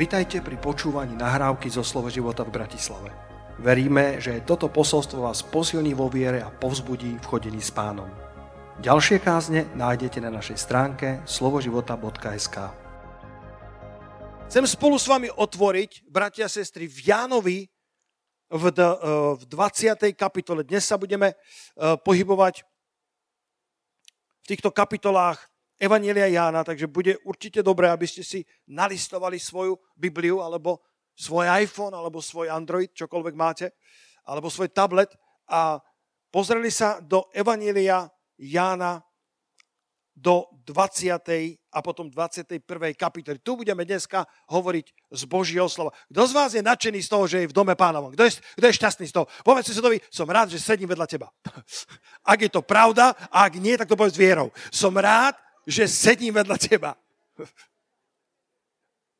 Vitajte pri počúvaní nahrávky zo Slovo života v Bratislave. Veríme, že toto posolstvo vás posilní vo viere a povzbudí v chodení s Pánom. Ďalšie kázne nájdete na našej stránke slovoživota.sk. Chcem spolu s vami otvoriť, bratia a sestry, v Jánovi v 20. kapitole. Dnes sa budeme pohybovať v týchto kapitolách Evanjelia Jána, takže bude určite dobré, aby ste si nalistovali svoju Bibliu, alebo svoj iPhone, alebo svoj Android, čokoľvek máte, alebo svoj tablet a pozreli sa do Evanjelia Jána do 20. a potom 21. kapitoly. Tu budeme dneska hovoriť z Božieho slova. Kto z vás je nadšený z toho, že je v dome Pánovom? Kto je šťastný z toho? Povedz si susedovi, som rád, že sedím vedľa teba. Ak je to pravda, a ak nie, tak to povedz vierou. Som rád, že sedím vedľa teba.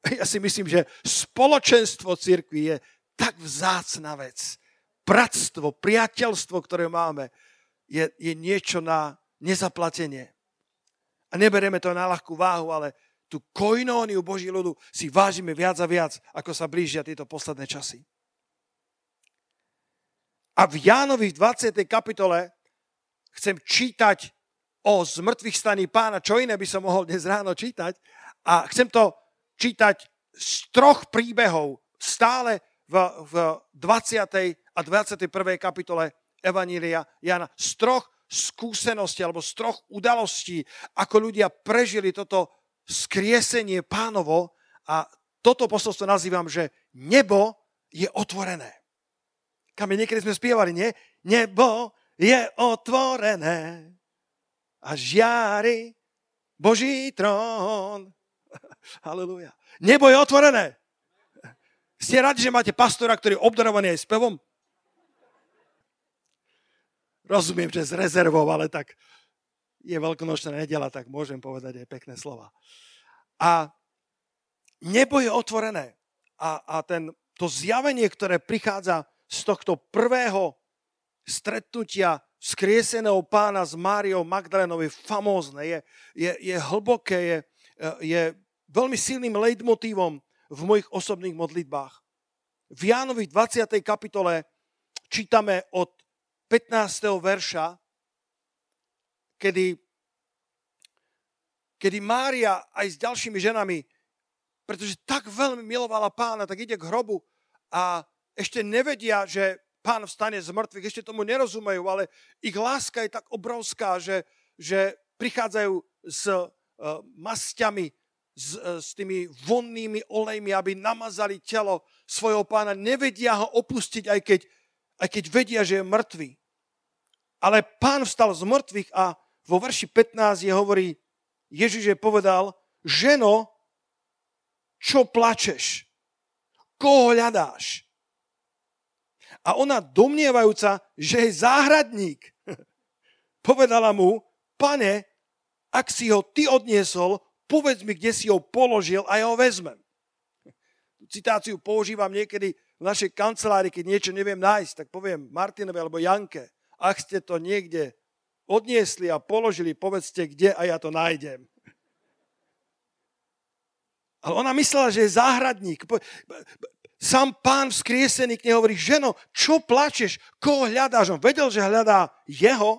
Ja si myslím, že spoločenstvo cirkvi je tak vzácna vec. Bratstvo, priateľstvo, ktoré máme, je niečo na nezaplatenie. A neberieme to na ľahkú váhu, ale tú koinóniu Boží ľudu si vážime viac a viac, ako sa blížia tieto posledné časy. A v Jánovi v 20. kapitole chcem čítať o zmrtvých staní Pána, čo iné by som mohol dnes ráno čítať. A chcem to čítať z troch príbehov, stále v 20. a 21. kapitole Evanjelia Jána. Z troch skúseností, alebo z troch udalostí, ako ľudia prežili toto skriesenie Pánovo. A toto posolstvo nazývam, že nebo je otvorené. Kam niekedy sme spievali, nie? Nebo je otvorené. A žiari Boží trón. Halelúja. Nebo je otvorené. Ste radi, že máte pastora, ktorý je obdarovaný aj spevom? Rozumiem, že s rezervou, ale tak je veľkonočná nedeľa, tak môžem povedať aj pekné slova. A nebo je otvorené. A to zjavenie, ktoré prichádza z tohto prvého stretnutia vzkrieseného Pána s Máriou Magdalénou je famózne, je hlboké, je veľmi silným leitmotívom v mojich osobných modlitbách. V Jánovi 20. kapitole čítame od 15. verša, kedy Mária aj s ďalšími ženami, pretože tak veľmi milovala Pána, tak ide k hrobu a ešte nevedia, že Pán vstane z mŕtvych, ešte tomu nerozumejú, ale ich láska je tak obrovská, že prichádzajú s masťami, s tými vonnými olejmi, aby namazali telo svojho Pána. Nevedia ho opustiť, aj keď vedia, že je mŕtvý. Ale Pán vstal z mŕtvych a vo verši 15 je hovorí, Ježiš je povedal, ženo, čo plačeš? Koho hľadáš? A ona, domnievajúca, že je záhradník, povedala mu, pane, ak si ho ty odniesol, povedz mi, kde si ho položil a ja ho vezmem. Citáciu používam niekedy v našej kancelárii, keď niečo neviem nájsť, tak poviem Martinovi alebo Janke, ak ste to niekde odniesli a položili, povedzte, kde a ja to nájdem. Ale ona myslela, že je záhradník. Sám Pán vzkriesený k nej hovorí, ženo, čo plačeš, koho hľadáš? On vedel, že hľadá jeho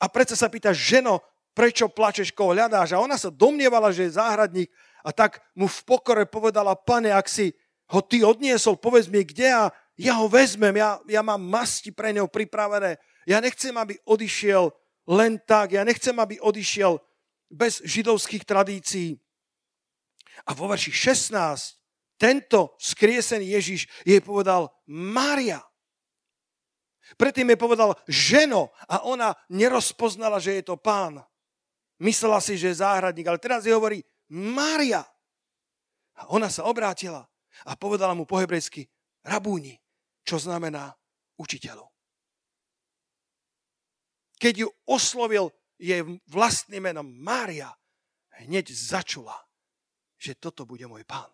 a predsa sa pýta, ženo, prečo plačeš, koho hľadáš? A ona sa domnievala, že je záhradník a tak mu v pokore povedala, pane, ak si ho ty odniesol, povedz mi, kde a ja ho vezmem, ja mám masti pre neho pripravené. Ja nechcem, aby odišiel len tak, ja nechcem, aby odišiel bez židovských tradícií. A vo verši 16 tento skriesený Ježiš jej povedal Mária. Predtým jej povedal ženo a ona nerozpoznala, že je to Pán. Myslela si, že je záhradník, ale teraz jej hovorí Mária. A ona sa obrátila a povedala mu po hebrejsky rabúni, čo znamená učiteľu. Keď ju oslovil jej vlastným menom Mária, hneď začula, že toto bude môj Pán.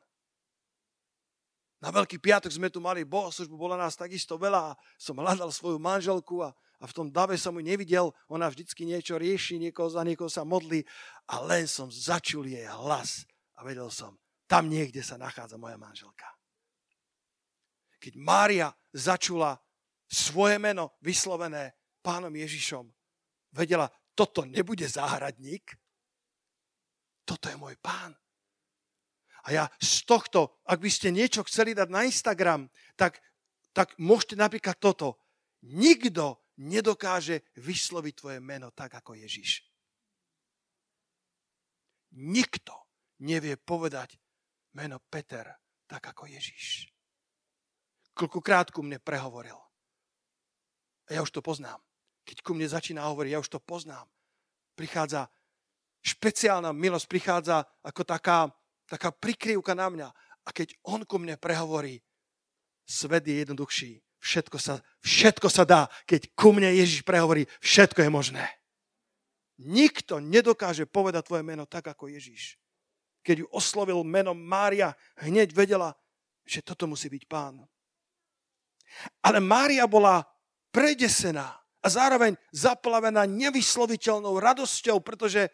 Na Veľký piatok sme tu mali bohoslužbu, bola nás takisto veľa a som hľadal svoju manželku a v tom dave som ju nevidel. Ona vždycky niečo rieši, niekoho za niekoho sa modlí a len som začul jej hlas a vedel som, Tam niekde sa nachádza moja manželka. Keď Mária začula svoje meno vyslovené Pánom Ježišom, vedela, toto nebude záhradník, toto je môj Pán. A ja z tohto, ak by ste niečo chceli dať na Instagram, tak môžete napríklad toto. Nikto nedokáže vysloviť tvoje meno tak, ako Ježiš. Nikto nevie povedať meno Peter tak, ako Ježiš. Koľkokrát ku mne prehovoril. A ja už to poznám. Keď ku mne začína hovoriť, ja už to poznám. Prichádza špeciálna milosť, prichádza ako taká prikryvka na mňa. A keď on ku mne prehovorí, svet je jednoduchší. Všetko sa dá. Keď ku mne Ježiš prehovorí, všetko je možné. Nikto nedokáže povedať tvoje meno tak, ako Ježiš. Keď ju oslovil meno Mária, hneď vedela, že toto musí byť Pán. Ale Mária bola predesená a zároveň zaplavená nevysloviteľnou radosťou, pretože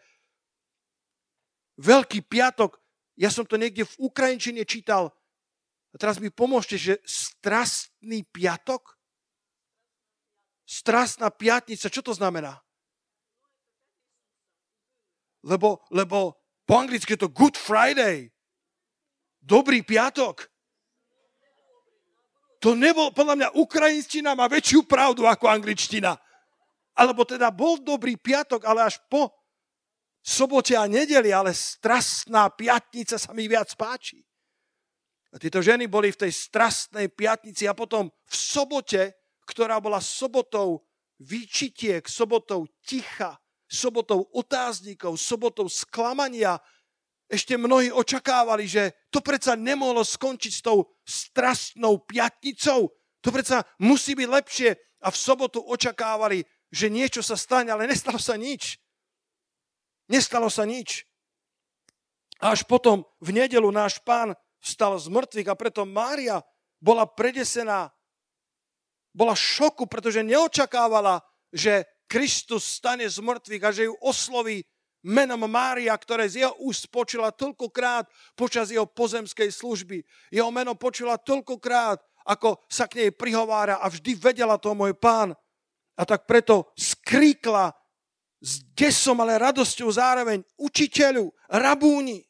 Veľký piatok, ja som to niekde v ukrajinčine čítal, a teraz mi pomôžte, že Strastný piatok? Strastná piatnica, čo to znamená? Lebo po anglicky je to Good Friday. Dobrý piatok. To nebol, podľa mňa, ukrajinčina má väčšiu pravdu ako angličtina. Alebo teda bol dobrý piatok, ale až po sobote a nedeli, ale Strastná piatnica sa mi viac páči. A tieto ženy boli v tej Strastnej piatnici a potom v sobote, ktorá bola sobotou výčitiek, sobotou ticha, sobotou otáznikov, sobotou sklamania, ešte mnohí očakávali, že to predsa nemohlo skončiť s tou Strastnou piatnicou. To predsa musí byť lepšie. A v sobotu očakávali, že niečo sa stane, ale nestalo sa nič. Nestalo sa nič. A až potom v nedeľu náš Pán vstal z mŕtvych a preto Mária bola predesená, bola v šoku, pretože neočakávala, že Kristus stane z mŕtvych a že ju osloví menom Mária, ktoré z jeho úst počula toľkokrát počas jeho pozemskej služby. Jeho meno počula toľkokrát, ako sa k nej prihovára a vždy vedela to môj Pán. A tak preto skríkla s desom, ale radosťou zároveň učiteľu, rabúni.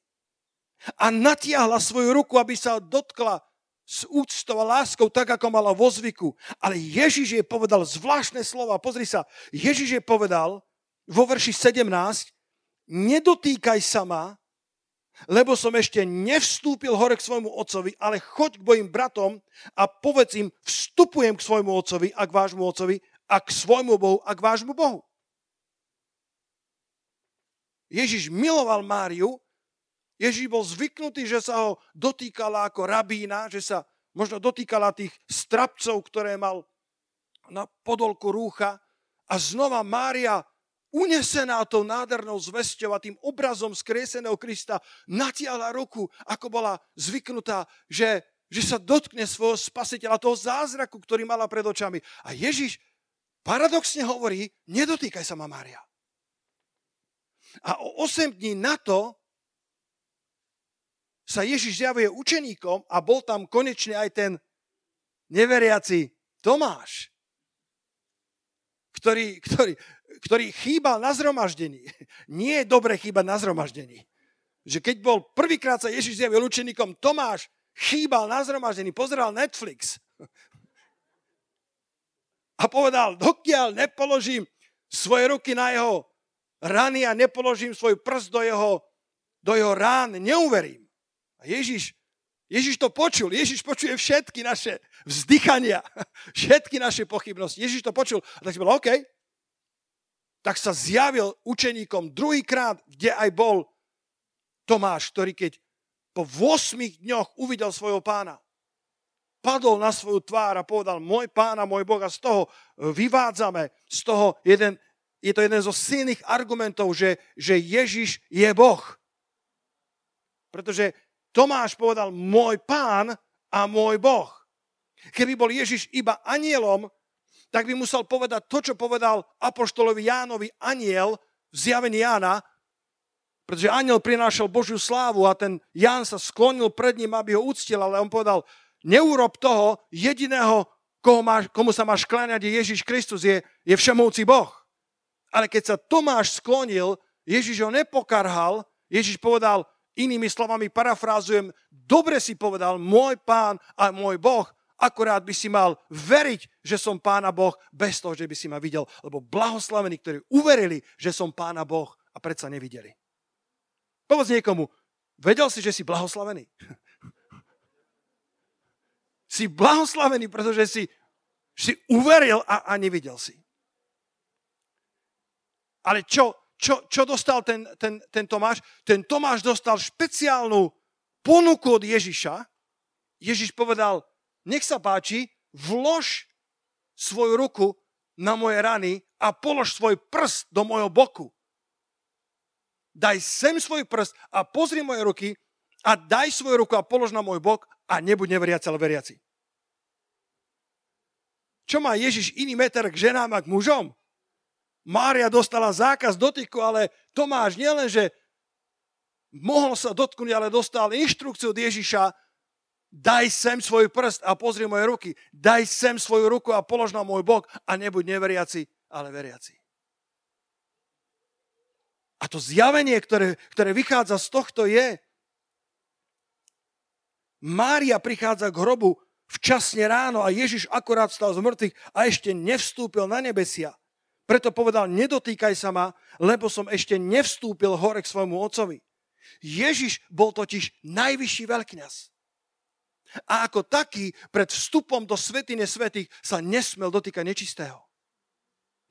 A natiahla svoju ruku, aby sa dotkla s úctou a láskou, tak ako mala vo zvyku. Ale Ježiš jej povedal zvláštne slova. Pozri sa, Ježiš jej povedal vo verši 17, nedotýkaj sa ma, lebo som ešte nevstúpil hore k svojmu otcovi, ale choď k mojim bratom a povedz im, vstupujem k svojmu otcovi a k vášmu otcovi a k svojmu Bohu a k vášmu Bohu. Ježiš miloval Máriu, Ježiš bol zvyknutý, že sa ho dotýkala ako rabína, že sa možno dotýkala tých strapcov, ktoré mal na podolku rúcha a znova Mária unesená tou nádhernou zvesťou a tým obrazom skrieseného Krista, natiahla ruku, ako bola zvyknutá, že sa dotkne svojho spasiteľa, toho zázraku, ktorý mala pred očami. A Ježiš paradoxne hovorí, nedotýkaj sa ma, Mária. A o 8 dní na to sa Ježiš zjavuje učeníkom a bol tam konečne aj ten neveriaci Tomáš, ktorý chýbal na zhromaždení. Nie je dobre chýbať na zhromaždení. Že keď bol prvýkrát sa Ježiš zjavil učeníkom, Tomáš chýbal na zhromaždení, pozeral Netflix a povedal, dokiaľ nepoložím svoje ruky na jeho rany a nepoložím svoj prst do jeho rán, neuverím. A Ježiš to počul. Ježiš počuje všetky naše vzdychania, všetky naše pochybnosti. Ježiš to počul. A tak si bol, OK. Tak sa zjavil učeníkom druhýkrát, kde aj bol Tomáš, ktorý keď po 8 dňoch uvidel svojho Pána, padol na svoju tvár a povedal, môj Pán a môj Boh, a z toho vyvádzame, z toho je to jeden zo silných argumentov, že Ježiš je Boh. Pretože Tomáš povedal, môj Pán a môj Boh. Keby bol Ježiš iba anjelom, tak by musel povedať to, čo povedal apoštolovi Jánovi anjel v zjavení Jána. Pretože anjel prinášal Božiu slávu a ten Ján sa sklonil pred ním, aby ho uctil, ale on povedal, neurob toho, jediného, komu sa máš kláňať, je Ježiš Kristus, je všemohúci Boh. Ale keď sa Tomáš sklonil, Ježiš ho nepokarhal, Ježiš povedal, inými slovami parafrázujem, dobre si povedal, môj Pán a môj Boh, akorát by si mal veriť, že som Pán a Boh, bez toho, že by si ma videl, lebo blahoslavení, ktorí uverili, že som Pán a Boh a predsa nevideli. Povedz niekomu, vedel si, že si blahoslavený? Si blahoslavený, pretože si uveril a nevidel si. Ale čo dostal ten Tomáš? Ten Tomáš dostal špeciálnu ponuku od Ježiša. Ježiš povedal, nech sa páči, vlož svoju ruku na moje rany a polož svoj prst do mojho boku. Daj sem svoj prst a pozri moje ruky a daj svoju ruku a polož na môj bok a nebuď neveriaci, ale veriaci. Čo má Ježiš iný meter k ženám a k mužom? Mária dostala zákaz dotyku, ale Tomáš nielen, že mohol sa dotknúť, ale dostal inštrukciu od Ježiša, daj sem svoj prst a pozri moje ruky, daj sem svoju ruku a polož na môj bok a nebuď neveriaci, ale veriaci. A to zjavenie, ktoré vychádza z tohto je, Mária prichádza k hrobu včasne ráno a Ježiš akorát vstal z mŕtvych a ešte nevstúpil na nebesia. Preto povedal, nedotýkaj sa ma, lebo som ešte nevstúpil hore k svojmu otcovi. Ježiš bol totiž najvyšší veľkňaz. A ako taký pred vstupom do svätyne svätých sa nesmel dotýkať nečistého.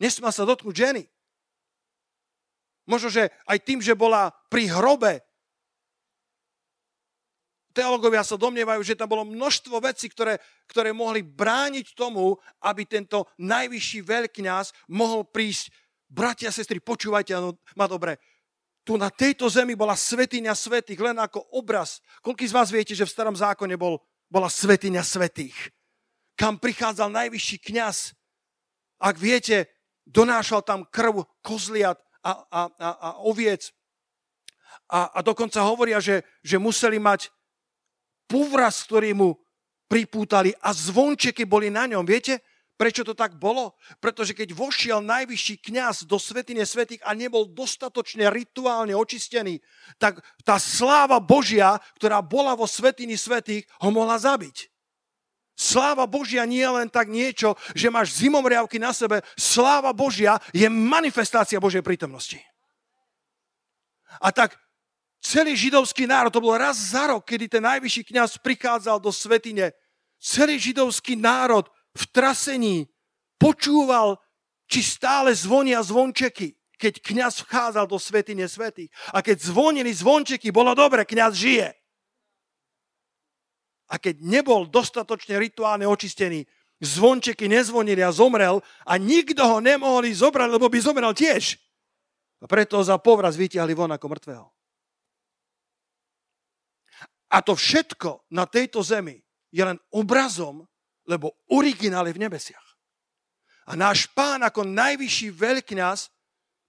Nesmel sa dotknúť ženy. Možno, že aj tým, že bola pri hrobe. Teológovia sa domnievajú, že tam bolo množstvo vecí, ktoré mohli brániť tomu, aby tento najvyšší veľkňaz mohol prísť. Bratia a sestry, počúvajte ma dobre. Tu na tejto zemi bola svätyňa svätých, len ako obraz. Koľký z vás viete, že v starom zákone bola svätyňa svätých? Kam prichádzal najvyšší kňaz? Ak viete, donášal tam krv kozliat, a oviec. A dokonca hovoria, že museli mať povraz, ktorý mu pripútali a zvončeky boli na ňom. Viete, prečo to tak bolo? Pretože keď vošiel najvyšší kňaz do svätyne svätých a nebol dostatočne rituálne očistený, tak tá sláva Božia, ktorá bola vo svätyni svätých, ho mohla zabiť. Sláva Božia nie je len tak niečo, že máš zimomriavky na sebe. Sláva Božia je manifestácia Božej prítomnosti. A tak celý židovský národ, to bolo raz za rok, kedy ten najvyšší kňaz prichádzal do svätyne. Celý židovský národ v trasení počúval, či stále zvonia zvončeky, keď kňaz vchádzal do svätyne svätých. A keď zvonili zvončeky, bolo dobre, kňaz žije. A keď nebol dostatočne rituálne očistený, zvončeky nezvonili a zomrel a nikto ho nemohol zobrať, lebo by zomrel tiež. A preto za povraz vytiahli von ako mŕtvého. A to všetko na tejto zemi je len obrazom, lebo originál je v nebesiach. A náš Pán ako najvyšší veľkňaz,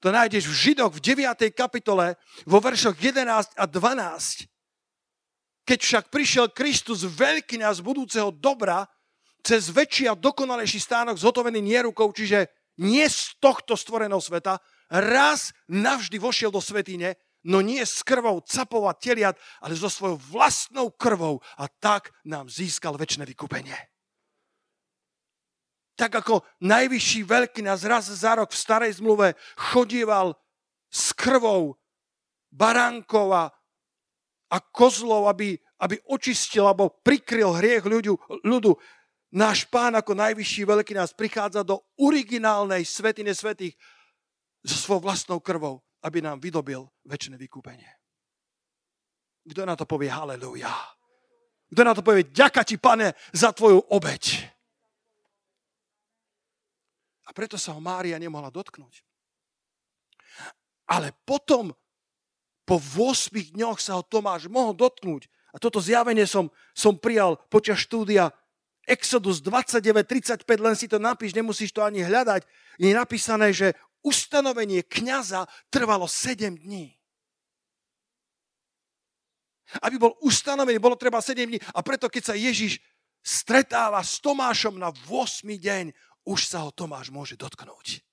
to nájdeš v Židoch v 9. kapitole vo veršoch 11 a 12. Keď však prišiel Kristus, veľkňaz budúceho dobra, cez väčší a dokonalejší stánok zhotovený nierukou, čiže nie z tohto stvoreného sveta, raz navždy vošiel do svätyne, no nie s krvou capov a teliat, ale so svojou vlastnou krvou a tak nám získal večné vykúpenie. Tak ako najvyšší veľkňaz raz za rok v starej zmluve chodieval s krvou baránkov a kozlov, aby očistil alebo prikryl hriech ľudu. Náš Pán ako najvyšší veľkňaz prichádza do originálnej svätyne svätých so svojou vlastnou krvou, aby nám vydobil večné vykúpenie. Kto na to povie halelúja? Kto na to povie ďaká ti, Pane, za tvoju obeť? A preto sa ho Mária nemohla dotknúť. Ale potom po 8 dňoch sa ho Tomáš mohol dotknúť. A toto zjavenie som prijal počas štúdia Exodus 29:35, len si to napíš, nemusíš to ani hľadať. Je napísané, že ustanovenie kňaza trvalo 7 dní. Aby bol ustanovený, bolo treba 7 dní. A preto, keď sa Ježiš stretáva s Tomášom na 8. deň, už sa ho Tomáš môže dotknúť.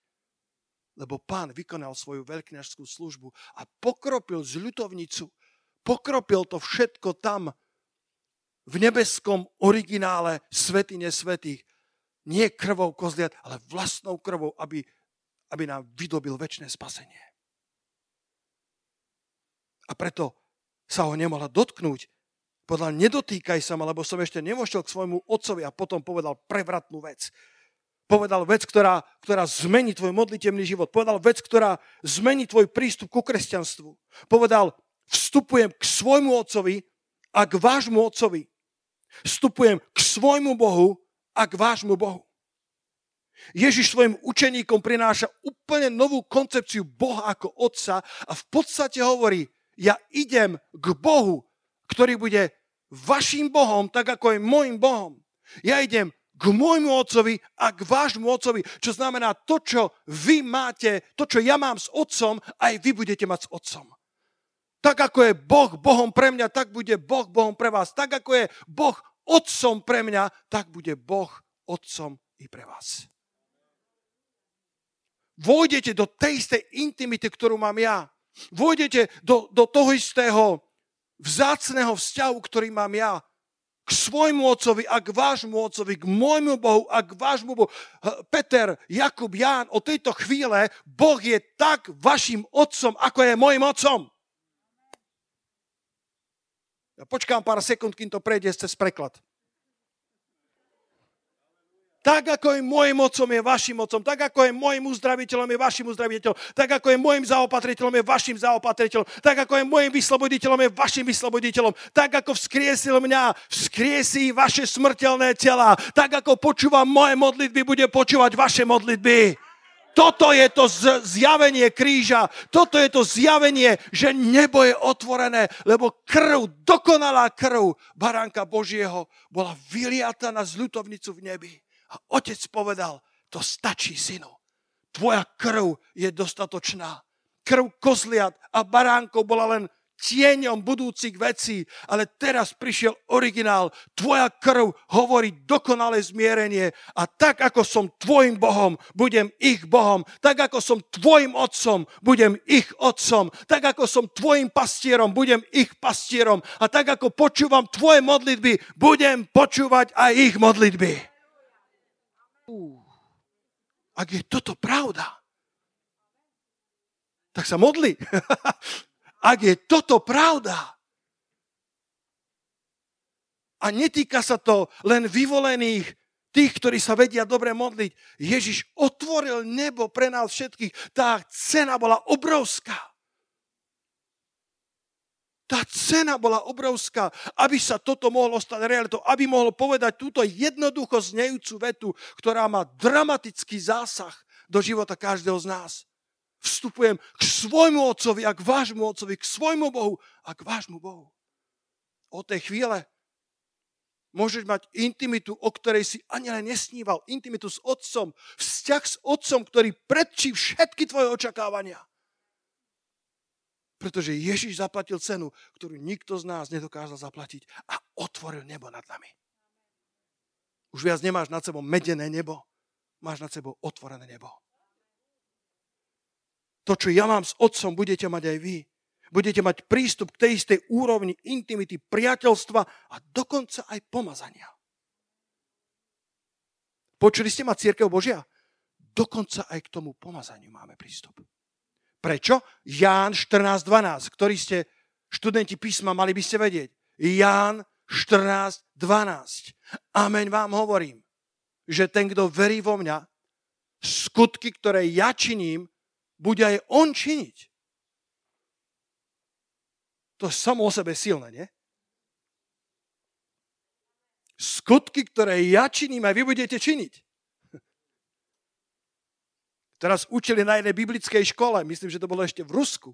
Lebo Pán vykonal svoju veľkňažskú službu a pokropil zľutovnicu, pokropil to všetko tam v nebeskom originále svätyne svätých. Nie krvou kozliat, ale vlastnou krvou, aby nám vydobil večné spasenie. A preto sa ho nemohla dotknúť. Podľa nedotýkaj sa ma, lebo som ešte nevošiel k svojmu otcovi a potom povedal prevratnú vec. Povedal vec, ktorá zmení tvoj modlitevný život. Povedal vec, ktorá zmení tvoj prístup ku kresťanstvu. Povedal, vstupujem k svojmu otcovi a k vášmu otcovi. Vstupujem k svojmu Bohu a k vášmu Bohu. Ježiš svojim učeníkom prináša úplne novú koncepciu Boha ako otca a v podstate hovorí, ja idem k Bohu, ktorý bude vaším Bohom, tak ako je môjim Bohom. Ja idem k môjmu otcovi a k vášmu otcovi, čo znamená to, čo vy máte, to, čo ja mám s otcom, aj vy budete mať s otcom. Tak, ako je Boh Bohom pre mňa, tak bude Boh Bohom pre vás. Tak, ako je Boh otcom pre mňa, tak bude Boh otcom i pre vás. Vôjdete do tej istej intimity, ktorú mám ja. Vôjdete do toho istého vzácneho vzťahu, ktorý mám ja. K svojmu otcovi a k vášmu otcovi, k môjmu Bohu a k vášmu Bohu. Peter, Jakub, Ján, od tejto chvíle Boh je tak vašim otcom, ako je môjim otcom. Ja počkám pár sekúnd, kým to prejde cez preklad. Tak, ako je môjim otcom, je vašim otcom. Tak, ako je môjim uzdraviteľom, je vašim uzdraviteľom. Tak, ako je môjim zaopatriteľom, je vašim zaopatriteľom. Tak, ako je môjim vysloboditeľom, je vašim vysloboditeľom. Tak, ako vzkriesil mňa, vzkriesí vaše smrteľné tela. Tak, ako počúvam moje modlitby, bude počúvať vaše modlitby. Toto je to zjavenie kríža. Toto je to zjavenie, že nebo je otvorené, lebo krv, dokonalá krv baránka Božieho bola vyliata na zľutovnicu v nebi. A otec povedal, to stačí, synu. Tvoja krv je dostatočná. Krv kozliat a baránkov bola len tieňom budúcich vecí, ale teraz prišiel originál. Tvoja krv hovorí dokonalé zmierenie a tak, ako som tvojim Bohom, budem ich Bohom. Tak, ako som tvojim otcom, budem ich otcom. Tak, ako som tvojim pastierom, budem ich pastierom. A tak, ako počúvam tvoje modlitby, budem počúvať aj ich modlitby. Ak je toto pravda, tak sa modli. Ak je toto pravda a netýka sa to len vyvolených, tých, ktorí sa vedia dobre modliť, Ježiš otvoril nebo pre nás všetkých. Tá cena bola obrovská. Tá cena bola obrovská, aby sa toto mohlo stať realitou, aby mohol povedať túto jednoducho znejúcu vetu, ktorá má dramatický zásah do života každého z nás. Vstupujem k svojmu otcovi a k vášmu otcovi, k svojmu Bohu a k vášmu Bohu. Od tej chvíle môžeš mať intimitu, o ktorej si ani len nesníval. Intimitu s otcom, vzťah s otcom, ktorý predčí všetky tvoje očakávania. Pretože Ježiš zaplatil cenu, ktorú nikto z nás nedokázal zaplatiť a otvoril nebo nad nami. Už viac nemáš nad sebou medené nebo, máš nad sebou otvorené nebo. To, čo ja mám s otcom, budete mať aj vy. Budete mať prístup k tej istej úrovni intimity, priateľstva a dokonca aj pomazania. Počuli ste ma, cirkev Božia? Dokonca aj k tomu pomazaniu máme prístup. Prečo? Ján 14.12, ktorý ste študenti písma, mali by ste vedieť. Ján 14.12. Amen vám hovorím, že ten, kto verí vo mňa, skutky, ktoré ja činím, bude aj on činiť. To je samo o sebe silné, nie? Skutky, ktoré ja činím, aj vy budete činiť. Teraz učili na jednej biblickej škole, myslím, že to bolo ešte v Rusku.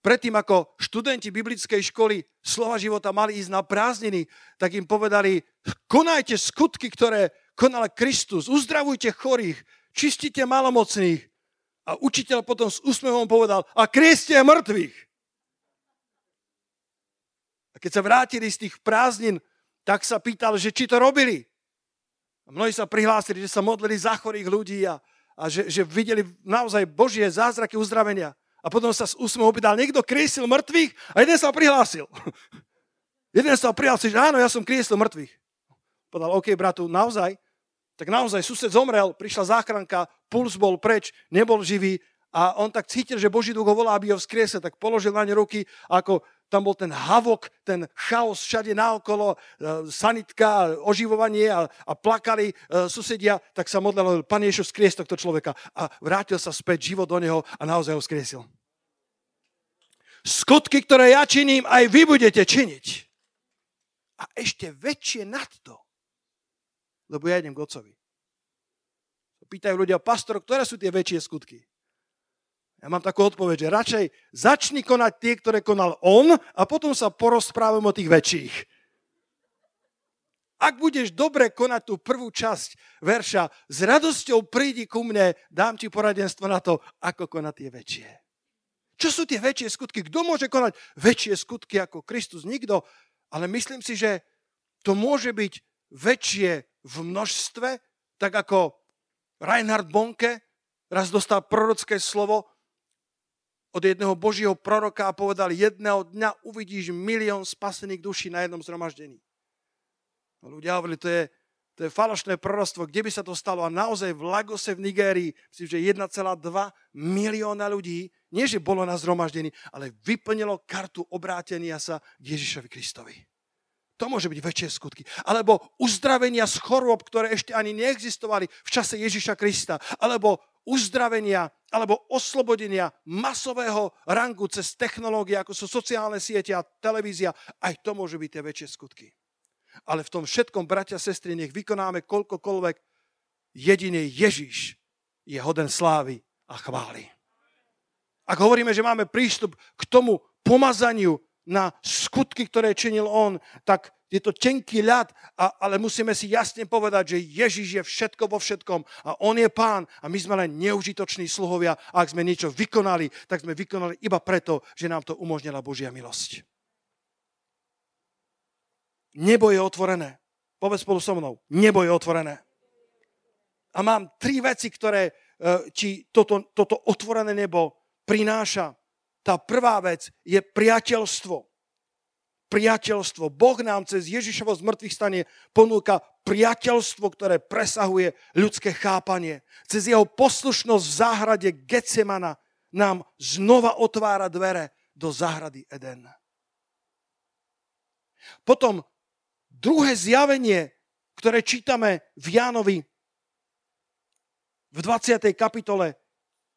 Predtým, ako študenti biblickej školy Slova života mali ísť na prázdniny, tak im povedali, konajte skutky, ktoré konal Kristus, uzdravujte chorých, čistite malomocných. A učiteľ potom s úsmevom povedal, a krieste mŕtvych. Keď sa vrátili z tých prázdnin, tak sa pýtal, že či to robili. A mnohí sa prihlásili, že sa modlili za chorých ľudí a že videli naozaj Božie zázraky uzdravenia. A potom sa s úsmevom opýtal, niekto kriesil mŕtvych a jeden sa prihlásil. Jeden sa prihlásil, že áno, ja som kriesil mŕtvych. Povedal, OK, bratu, naozaj? Tak naozaj, sused zomrel, prišla záchranka, puls bol preč, nebol živý a on tak cítil, že Boží duch ho volá, aby ho vzkriesil, tak položil na ne ruky ako... Tam bol ten havok, ten chaos všade naokolo, sanitka, oživovanie a plakali susedia, tak sa modlil, Pane Ježiš, skries tohto človeka. A vrátil sa späť život do neho a naozaj ho skriesil. Skutky, ktoré ja činím, aj vy budete činiť. A ešte väčšie nad to, lebo ja idem k Otcovi. Pýtajú ľudia, pastor, ktoré sú tie väčšie skutky? Ja mám takú odpoveď, že radšej začni konať tie, ktoré konal on a potom sa porozprávam o tých väčších. Ak budeš dobre konať tú prvú časť verša, s radosťou prídi ku mne, dám ti poradenstvo na to, ako konať tie väčšie. Čo sú tie väčšie skutky? Kto môže konať väčšie skutky ako Kristus? Nikto. Ale myslím si, že to môže byť väčšie v množstve, tak ako Reinhard Bonke raz dostal prorocké slovo od jedného Božieho proroka a povedal, jedného dňa uvidíš 1 000 000 spasených duší na jednom zhromaždení. Ľudia hovorili, to je falošné proroctvo, kde by sa to stalo? A naozaj v Lagose v Nigérii, myslím, že 1,2 milióna ľudí, nie že bolo na zhromaždení, ale vyplnilo kartu obrátenia sa k Ježišovi Kristovi. To môže byť väčšie skutky. Alebo uzdravenia z chorôb, ktoré ešte ani neexistovali v čase Ježiša Krista. Alebo uzdravenia alebo oslobodenia masového rangu cez technológie, ako sú sociálne siete a televízia, aj to môžu byť tie väčšie skutky. Ale v tom všetkom, bratia, sestry, nech vykonáme koľkokoľvek, jedine Ježiš je hoden slávy a chvály. Ak hovoríme, že máme prístup k tomu pomazaniu na skutky, ktoré činil on, tak je to tenký ľad, ale musíme si jasne povedať, že Ježiš je všetko vo všetkom a on je pán a my sme len neužitoční sluhovia a ak sme niečo vykonali, tak sme vykonali iba preto, že nám to umožnila Božia milosť. Nebo je otvorené. Povedz spolu so mnou. Nebo je otvorené. A mám 3 veci, ktoré ti toto otvorené nebo prináša. Tá prvá vec je priateľstvo. Priateľstvo. Boh nám cez Ježišovo zmrtvých stanie ponúka priateľstvo, ktoré presahuje ľudské chápanie. Cez jeho poslušnosť v záhrade Getsemana nám znova otvára dvere do záhrady Eden. Potom druhé zjavenie, ktoré čítame v Jánovi v 20. kapitole,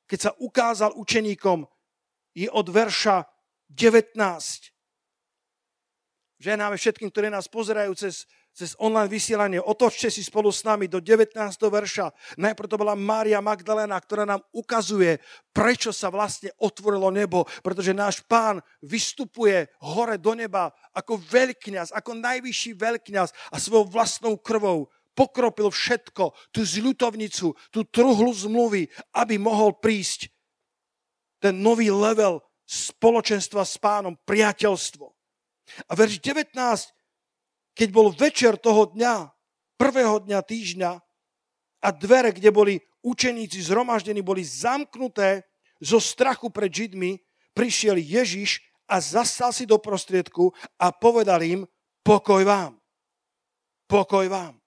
keď sa ukázal učeníkom, je od verša 19. Žehnáme všetkým, ktorí nás pozerajú cez online vysielanie. Otočte si spolu s nami do 19. verša. Najprv to bola Mária Magdalena, ktorá nám ukazuje, prečo sa vlastne otvorilo nebo. Pretože náš pán vystupuje hore do neba ako veľkňaz, ako najvyšší veľkňaz a svojou vlastnou krvou pokropil všetko, tú zľutovnicu, tú truhlu zmluvy, aby mohol prísť ten nový level spoločenstva s pánom, priateľstvo. A verš 19, keď bol večer toho dňa, prvého dňa týždňa a dvere, kde boli učeníci zhromaždení, boli zamknuté zo strachu pred Židmi, prišiel Ježiš a zastal si do prostriedku a povedal im, pokoj vám, pokoj vám.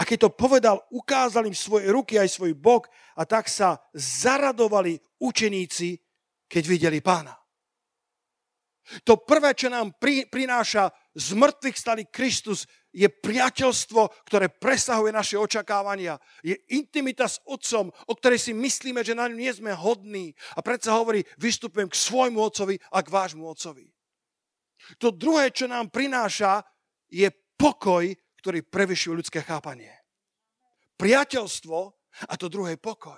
A keď to povedal, ukázal im svoje ruky aj svoj bok a tak sa zaradovali učeníci, keď videli pána. To prvé, čo nám prináša z mŕtvych stalý Kristus, je priateľstvo, ktoré presahuje naše očakávania. Je intimita s Otcom, o ktorej si myslíme, že na ňu nie sme hodní. A predsa hovorí, vystupujem k svojmu Otcovi a k vášmu Otcovi. To druhé, čo nám prináša, je pokoj, ktorý prevyšuje ľudské chápanie. Priateľstvo a to druhé pokoj.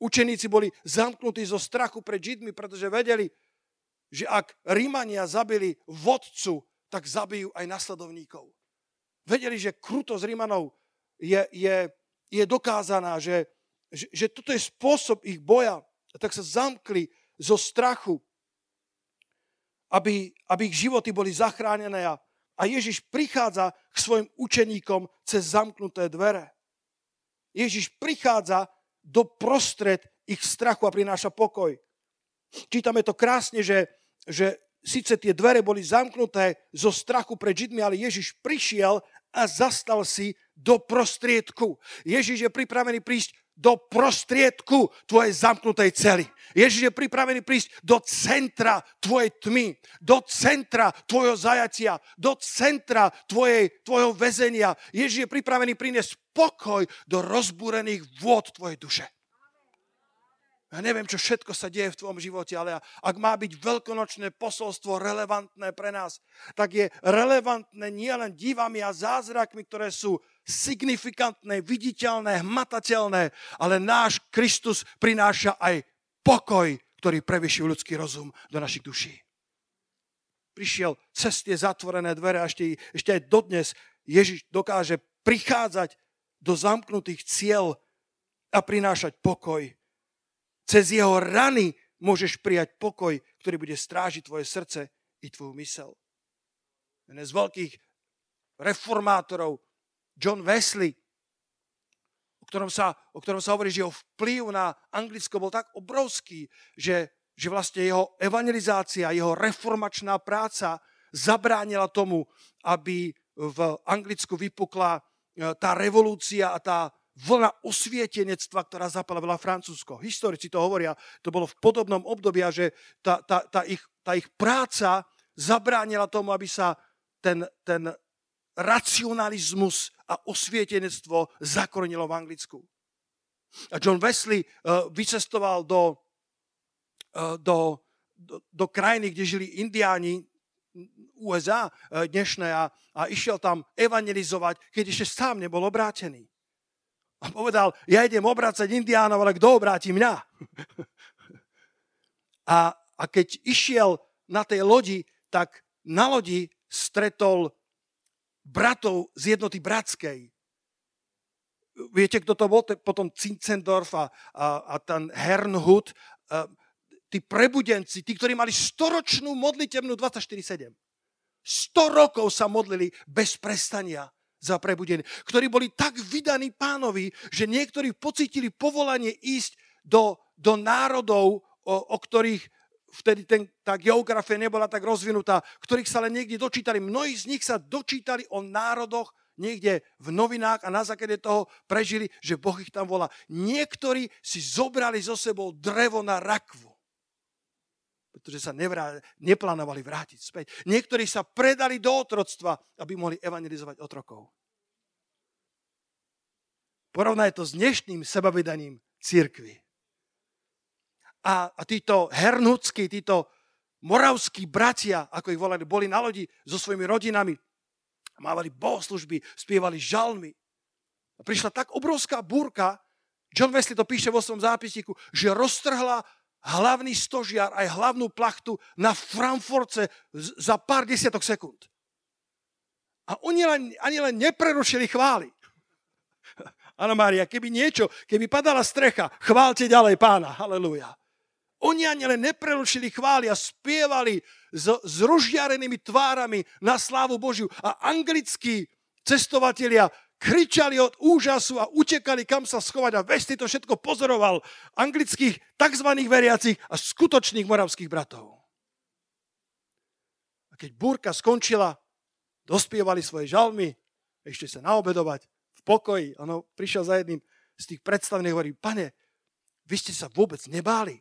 Učeníci boli zamknutí zo strachu pred Židmi, pretože vedeli, že ak Rímania zabili vodcu, tak zabijú aj nasledovníkov. Vedeli, že krutosť Rímanov je dokázaná, že toto je spôsob ich boja. A tak sa zamkli zo strachu. aby ich životy boli zachránené. A Ježiš prichádza k svojim učeníkom cez zamknuté dvere. Ježiš prichádza do prostred ich strachu a prináša pokoj. Čítame to krásne, že síce tie dvere boli zamknuté zo strachu pred Židmi, ale Ježiš prišiel a zastal si do prostriedku. Ježiš je pripravený prísť do prostriedku tvojej zamknutej cely. Ježiš je pripravený prísť do centra tvojej tmy, do centra tvojho zajatia, do centra tvojho väzenia. Ježiš je pripravený priniesť pokoj do rozbúrených vôd tvojej duše. Ja neviem, čo všetko sa deje v tvojom živote, ale ak má byť veľkonočné posolstvo relevantné pre nás, tak je relevantné nielen divami a zázrakmi, ktoré sú signifikantné, viditeľné, hmatateľné, ale náš Kristus prináša aj pokoj, ktorý prevýšil ľudský rozum do našich duší. Prišiel cez tie zatvorené dvere a ešte aj dodnes Ježiš dokáže prichádzať do zamknutých ciel a prinášať pokoj. Cez jeho rany môžeš prijať pokoj, ktorý bude strážiť tvoje srdce i tvoju mysel. Jeden z veľkých reformátorov, John Wesley, o ktorom sa hovorí, že jeho vplyv na Anglicko bol tak obrovský, že vlastne jeho evangelizácia, jeho reformačná práca zabránila tomu, aby v Anglicku vypukla tá revolúcia a tá vlna osvietenectva, ktorá zaplavila Francúzsko. Historici to hovoria, to bolo v podobnom období, že tá ich práca zabránila tomu, aby sa ten racionalizmus a osvietenectvo zakorenilo v Anglicku. A John Wesley vycestoval do krajiny, kde žili indiáni, USA dnešné, a išiel tam evangelizovať, keď ešte sám nebol obrátený. A povedal, ja idem obrácať indiánov, ale kto obráti mňa? A keď išiel na tej lodi, tak na lodi stretol bratov z jednoty bratskej. Viete, kto to bol? Potom Zinzendorf a ten Hernhut, tí prebudenci, tí, ktorí mali storočnú modlitebnú 24/7. 100 rokov sa modlili bez prestania za prebudení, ktorí boli tak vydaní pánovi, že niektorí pocítili povolanie ísť do národov, o ktorých vtedy tá geografia nebola tak rozvinutá, ktorých sa len niekde dočítali. Mnohí z nich sa dočítali o národoch niekde v novinách a na základe toho prežili, že Boh ich tam volá. Niektorí si zobrali so sebou drevo na rakvu, pretože sa neplánovali vrátiť späť. Niektorí sa predali do otroctva, aby mohli evangelizovať otrokov. Porovnaj to s dnešným sebavydaním cirkvi. A títo hernhutskí, títo moravskí bratia, ako ich volali, boli na lodi so svojimi rodinami, mávali bohoslužby, spievali žalmy. A prišla tak obrovská búrka, John Wesley to píše vo svojom zápisníku, že roztrhla hlavný stožiar aj hlavnú plachtu na Frankfurte za pár desiatok sekúnd. A oni ani len neprerušili chvály. Áno, Mária, keby padala strecha, chválte ďalej pána, halelúja. Oni ani len neprerušili chvály a spievali s rozžiarenými tvárami na slávu Božiu. A anglickí cestovatelia kričali od úžasu a utekali, kam sa schovať. A Wesley to všetko pozoroval anglických tzv. Veriacich a skutočných moravských bratov. A keď búrka skončila, dospievali svoje žalmy, ešte sa naobedovať v pokoji. Ono prišiel za jedným z tých predstavených a hovorí, pane, vy ste sa vôbec nebáli.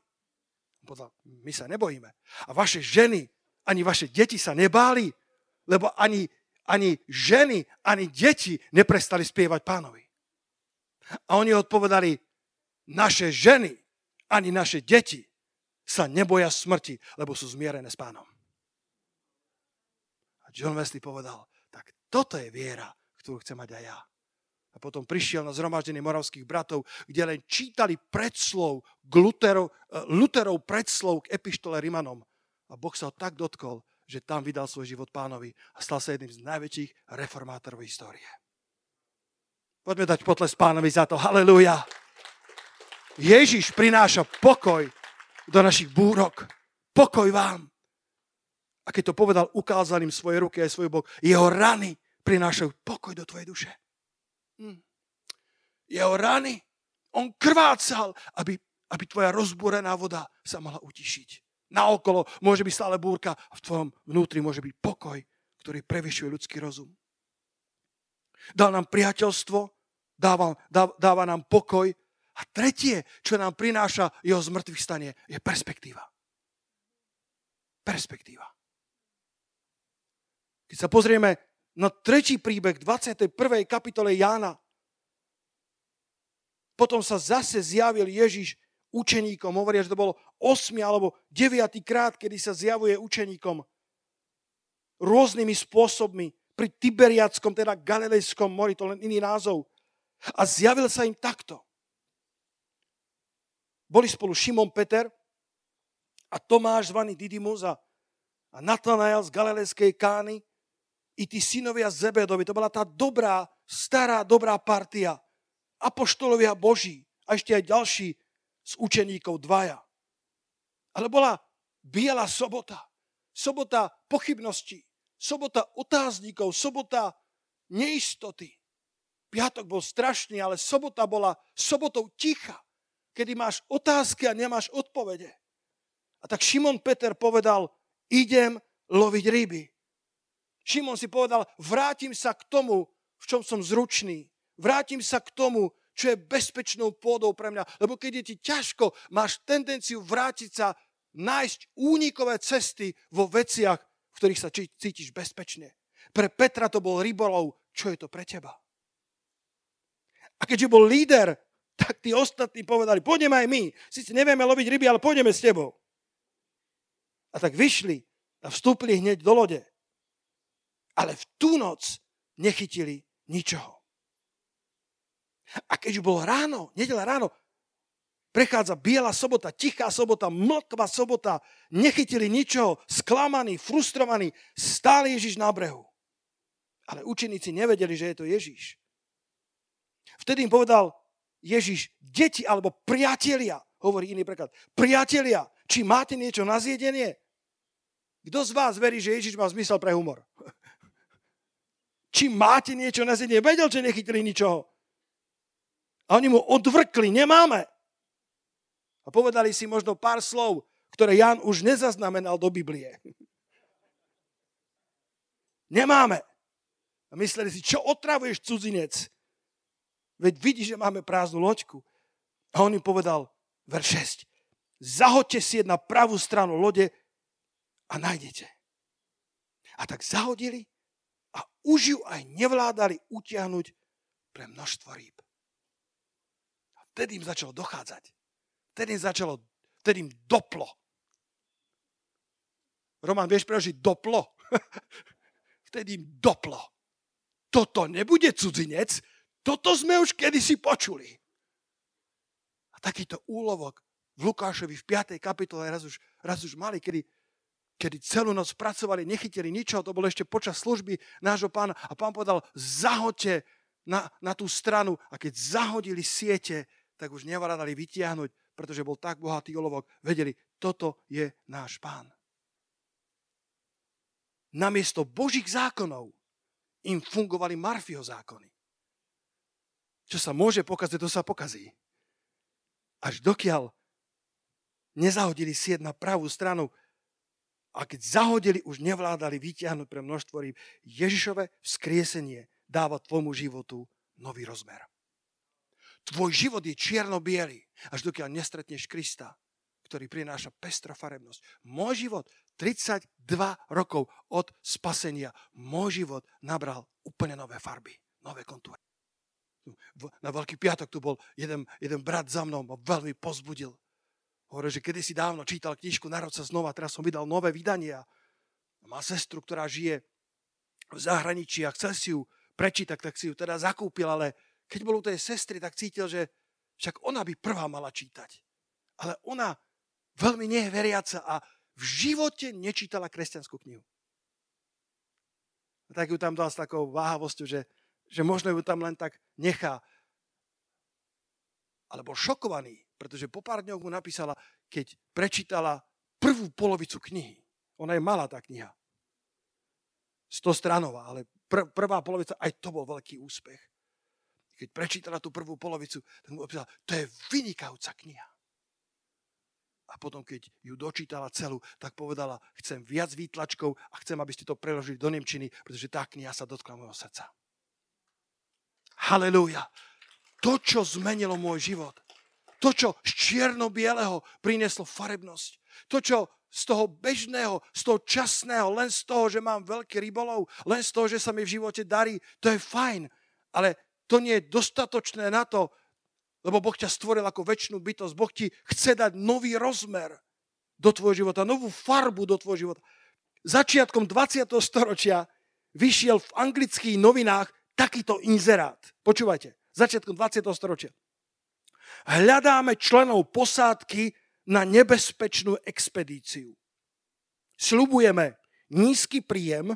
Povedal, my sa nebojíme. A vaše ženy, ani vaše deti sa nebáli, lebo ani ženy, ani deti neprestali spievať pánovi. A oni odpovedali, naše ženy, ani naše deti sa neboja smrti, lebo sú zmierené s pánom. A John Wesley povedal, tak toto je viera, ktorú chcem mať aj ja. A potom prišiel na zhromaždenie moravských bratov, kde len čítali predslov k Luterov predslov k epištole Rimanom. A Boh sa ho tak dotkol, že tam vydal svoj život pánovi a stal sa jedným z najväčších reformátorov histórie. Poďme dať potles pánovi za to. Halelúja. Ježiš prináša pokoj do našich búrok. Pokoj vám. A A keď to povedal, ukázal im svoje ruky aj svoj bok. Jeho rany prinášajú pokoj do tvojej duše. Jeho rany. On krvácal, aby tvoja rozbúrená voda sa mohla utišiť. Naokolo môže byť stále búrka a v tvojom vnútri môže byť pokoj, ktorý prevyšuje ľudský rozum. Dal nám priateľstvo, dáva nám pokoj a tretie, čo nám prináša jeho zmrtvých stanie, je perspektíva. Perspektíva. Keď sa pozrieme na tretí príbeh 21. kapitole Jána, potom sa zase zjavil Ježiš učeníkom. Hovoria, že to bolo 8. alebo 9. krát, kedy sa zjavuje učeníkom rôznymi spôsobmi pri Tiberiadskom, teda Galilejskom mori, to len iný názov. A zjavil sa im takto. Boli spolu Šimon Peter a Tomáš zvaný Didymus a Natanael z Galilejskej Kány i tí synovia Zebedovi. To bola tá dobrá, stará, dobrá partia. Apoštolovia Boží a ešte aj ďalší z učeníkov dvaja. Ale bola biela sobota. Sobota pochybností. Sobota otáznikov. Sobota neistoty. Piatok bol strašný, ale sobota bola sobotou ticha, kedy máš otázky a nemáš odpovede. A tak Šimon Peter povedal, idem loviť ryby. Šimon si povedal, vrátim sa k tomu, v čom som zručný. Vrátim sa k tomu, čo je bezpečnou pôdou pre mňa. Lebo keď je ti ťažko, máš tendenciu vrátiť sa, nájsť únikové cesty vo veciach, v ktorých sa cítiš bezpečne. Pre Petra to bol rybolov. Čo je to pre teba? A keďže bol líder, tak tí ostatní povedali, pôjdeme aj my. Sice nevieme loviť ryby, ale pôjdeme s tebou. A tak vyšli a vstúpili hneď do lode. Ale v tú noc nechytili ničoho. A keď už bolo ráno, nedela ráno, prechádza biela sobota, tichá sobota, mlkvá sobota, nechytili ničoho, sklamaní, frustrovaní, stál Ježiš na brehu. Ale učeníci nevedeli, že je to Ježiš. Vtedy im povedal Ježiš, deti alebo priatelia, hovorí iný preklad, priatelia, či máte niečo na zjedenie? Kto z vás verí, že Ježiš má zmysel pre humor? Či máte niečo na zjedenie? Vedel, že nechytili ničoho. A oni mu odvrkli, nemáme. A povedali si možno pár slov, ktoré Ján už nezaznamenal do Biblie. Nemáme. A mysleli si, čo otravuješ cudzinec? Veď vidíš, že máme prázdnu loďku. A on im povedal, verš 6, zahoďte sieť na pravú stranu lode a nájdete. A tak zahodili a už ju aj nevládali utiahnuť pre množstvo rýb. Tedy im začalo dochádzať. Tedy im doplo. Roman, vieš preložiť doplo? Vtedy im doplo. Toto nebude cudzinec, toto sme už kedysi počuli. A takýto úlovok v Lukášovi v 5. kapitole raz už mali, kedy celú noc pracovali, nechytili ničoho, to bolo ešte počas služby nášho pána a pán povedal, zahoďte na tú stranu a keď zahodili siete, tak už nevládali vytiahnuť, pretože bol tak bohatý olovok. Vedeli, toto je náš pán. Namiesto Božích zákonov im fungovali Murphyho zákony. Čo sa môže pokaziť, to sa pokazí. Až dokiaľ nezahodili sieť na pravú stranu a keď zahodili, už nevládali vytiahnuť pre množstvo rýb. Ježišove vzkriesenie dáva tvojmu životu nový rozmer. Tvoj život je čierno-bielý, až dokiaľ nestretneš Krista, ktorý prináša pestrofarebnosť. Môj život 32 rokov od spasenia. Môj život nabral úplne nové farby, nové kontúry. Na Veľký piatok tu bol jeden brat za mnou, ma veľmi pozbudil. Hovoril, že kedysi dávno čítal knižku Narod sa znova, teraz som vydal nové vydania. Má sestru, ktorá žije v zahraničí a chce si ju prečítať, tak si ju teda zakúpil, ale keď bol u tej sestry, tak cítil, že však ona by prvá mala čítať. Ale ona veľmi nie je veriaca a v živote nečítala kresťanskú knihu. A tak ju tam dal s takou váhavosťou, že možno ju tam len tak nechá. Ale bol šokovaný, pretože po pár dňoch mu napísala, keď prečítala prvú polovicu knihy. Ona je malá tá kniha. 100-stranová, ale prvá polovica, aj to bol veľký úspech. Keď prečítala tú prvú polovicu, tak mu opísala, to je vynikajúca kniha. A potom, keď ju dočítala celú, tak povedala, chcem viac výtlačkov a chcem, aby ste to preložili do nemčiny, pretože tá kniha sa dotkla môjho srdca. Halelúja. To, čo zmenilo môj život, to, čo z čierno-bieleho prinieslo farebnosť, to, čo z toho bežného, z toho časného, len z toho, že mám veľký rybolov, len z toho, že sa mi v živote darí, to je fajn, ale to nie je dostatočné na to, lebo Boh ťa stvoril ako večnú bytosť. Boh ti chce dať nový rozmer do tvojho života, novú farbu do tvojho života. Začiatkom 20. storočia vyšiel v anglických novinách takýto inzerát. Počúvajte, začiatkom 20. storočia. Hľadáme členov posádky na nebezpečnú expedíciu. Sľubujeme nízky príjem,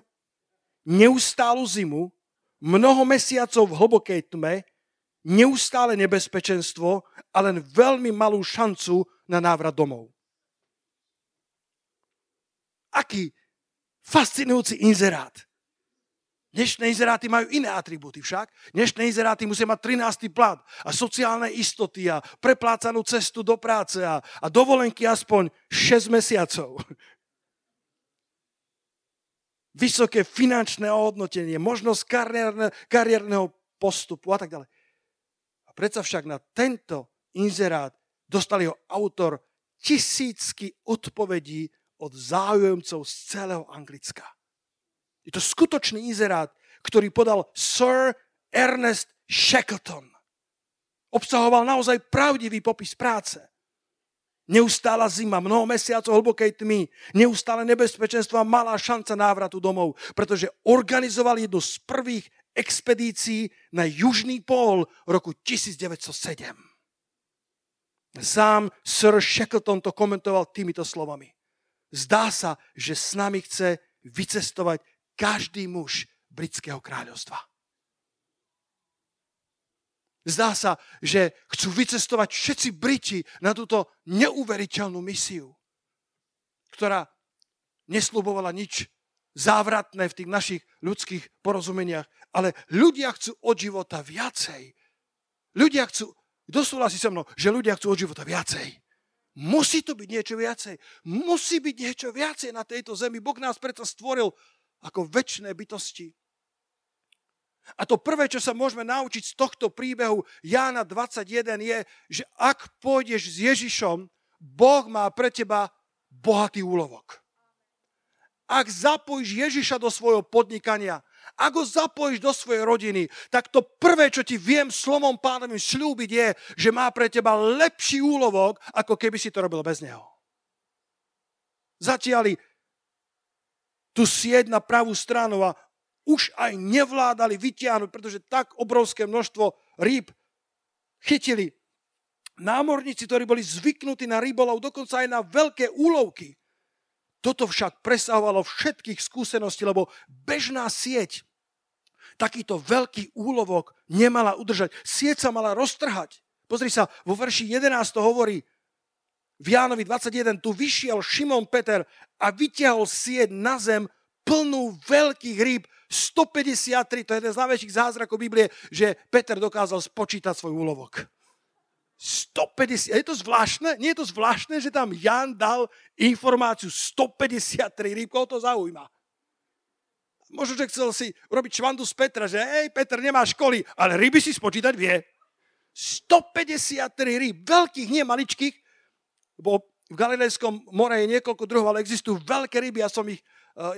neustálu zimu, mnoho mesiacov v hlbokej tme, neustále nebezpečenstvo a len veľmi malú šancu na návrat domov. Aký fascinujúci inzerát. Dnešné inzeráty majú iné atribúty však. Dnešné inzeráty musia mať 13. plat a sociálne istoty a preplácanú cestu do práce a dovolenky aspoň 6 mesiacov. Vysoké finančné ohodnotenie, možnosť kariérneho postupu a tak ďalej. A predsa však na tento inzerát dostal jeho autor tisícky odpovedí od záujemcov z celého Anglicka. Je to skutočný inzerát, ktorý podal Sir Ernest Shackleton. Obsahoval naozaj pravdivý popis práce. Neustála zima, mnoho mesiacov hlbokej tmy, neustále nebezpečenstvo a malá šanca návratu domov, pretože organizoval jednu z prvých expedícií na Južný pól roku 1907. Sám Sir Shackleton to komentoval týmito slovami. Zdá sa, že s nami chce vycestovať každý muž britského kráľovstva. Zdá sa, že chcú vycestovať všetci Briti na túto neuveriteľnú misiu, ktorá nesľubovala nič závratné v tých našich ľudských porozumeniach, ale ľudia chcú od života viacej. Ľudia chcú, kto súhlasí so mnou, že ľudia chcú od života viacej. Musí to byť niečo viacej. Musí byť niečo viacej na tejto zemi. Boh nás preto stvoril ako večné bytosti. A to prvé, čo sa môžeme naučiť z tohto príbehu Jána 21 je, že ak pôjdeš s Ježišom, Boh má pre teba bohatý úlovok. Ak zapojíš Ježiša do svojho podnikania, ak ho zapojíš do svojej rodiny, tak to prvé, čo ti viem slovom Pánovým sľúbiť je, že má pre teba lepší úlovok, ako keby si to robil bez neho. Zatiali tu sieť na pravú stranu a už aj nevládali vytiahnuť, pretože tak obrovské množstvo rýb chytili. Námorníci, ktorí boli zvyknutí na rybolov, dokonca aj na veľké úlovky. Toto však presahovalo všetkých skúseností, lebo bežná sieť takýto veľký úlovok nemala udržať. Sieť sa mala roztrhať. Pozri sa, vo verši 11 to hovorí, v Jánovi 21, tu vyšiel Šimon Peter a vytiahol sieť na zem plnú veľkých rýb, 153, to je jeden z najväčších zázrakov Biblie, že Peter dokázal spočítať svoj úlovok. 150, je to zvláštne? Nie je to zvláštne, že tam Ján dal informáciu 153 rýb, koho to zaujíma? Možno, že chcel si robiť švandu z Petra, že hej, Peter nemá školy, ale ryby si spočítať vie. 153 rýb, veľkých, nie maličkých, bo v Galilejskom more je niekoľko druhov, ale existujú veľké ryby. Ja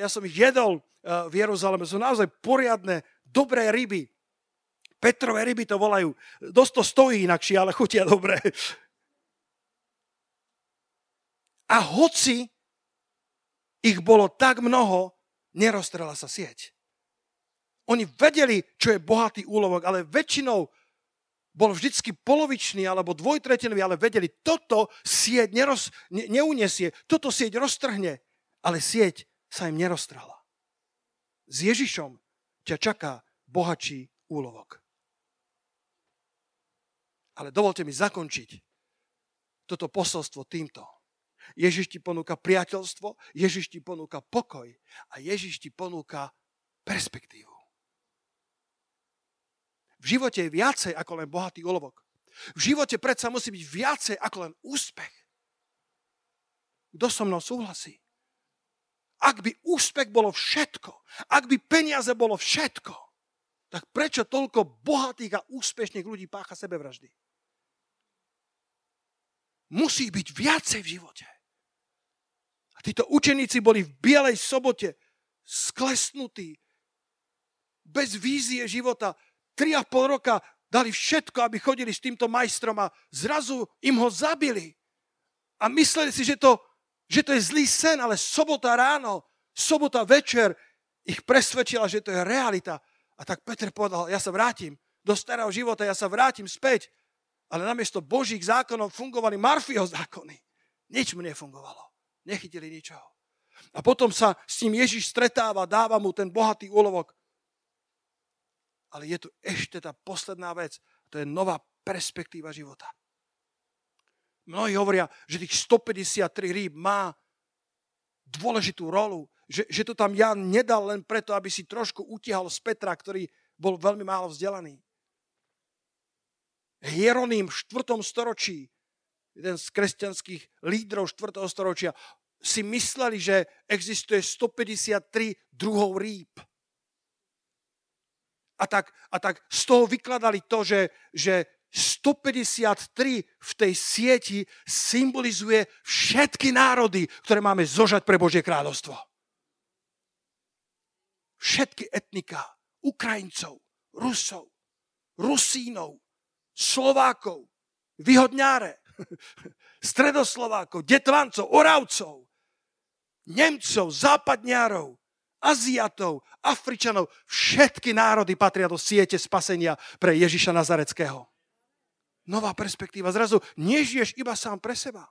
som ich jedol v Jeruzaleme. Sú naozaj poriadne, dobré ryby. Petrové ryby to volajú. Dosť to stojí inakšie, ale chutia dobre. A hoci ich bolo tak mnoho, neroztrela sa sieť. Oni vedeli, čo je bohatý úlovok, ale väčšinou bol vždycky polovičný alebo dvojtretinový, ale vedeli, toto sieť neuniesie, toto sieť roztrhne, ale sieť sa im neroztrhla. S Ježišom ťa čaká bohatší úlovok. Ale dovolte mi zakončiť toto posolstvo týmto. Ježiš ti ponúka priateľstvo, Ježiš ti ponúka pokoj a Ježiš ti ponúka perspektívu. V živote je viacej ako len bohatý olovok. V živote predsa musí byť viacej ako len úspech. Kto so mnou súhlasí? Ak by úspech bolo všetko, ak by peniaze bolo všetko, tak prečo toľko bohatých a úspešných ľudí pácha sebevraždy? Musí byť viacej v živote. A títo učeníci boli v Bielej Sobote sklesnutí, bez vízie života, 3,5 roka dali všetko, aby chodili s týmto majstrom a zrazu im ho zabili. A mysleli si, že to je zlý sen, ale sobota ráno, sobota večer ich presvedčila, že to je realita. A tak Peter povedal, ja sa vrátim do starého života, ja sa vrátim späť. Ale namiesto Božích zákonov fungovali Murphyho zákony. Nič mu nefungovalo. Nechytili ničoho. A potom sa s ním Ježiš stretáva, dáva mu ten bohatý úlovok. Ale je tu ešte tá posledná vec. To je nová perspektíva života. Mnohí hovoria, že tých 153 rýb má dôležitú rolu. Že to tam Ján nedal len preto, aby si trošku utihal z Petra, ktorý bol veľmi málo vzdelaný. Hieronym v 4. storočí, jeden z kresťanských lídrov 4. storočia, si mysleli, že existuje 153 druhov rýb. A tak z toho vykladali to, že 153 v tej sieti symbolizuje všetky národy, ktoré máme zožať pre Božie kráľovstvo. Všetky etniká, Ukrajincov, Rusov, Rusínov, Slovákov, východňáre, Stredoslovákov, Detvancov, Oravcov, Nemcov, Západňárov, Aziatov, Afričanov. Všetky národy patria do siete spasenia pre Ježiša Nazareckého. Nová perspektíva. Zrazu nežiješ iba sám pre seba.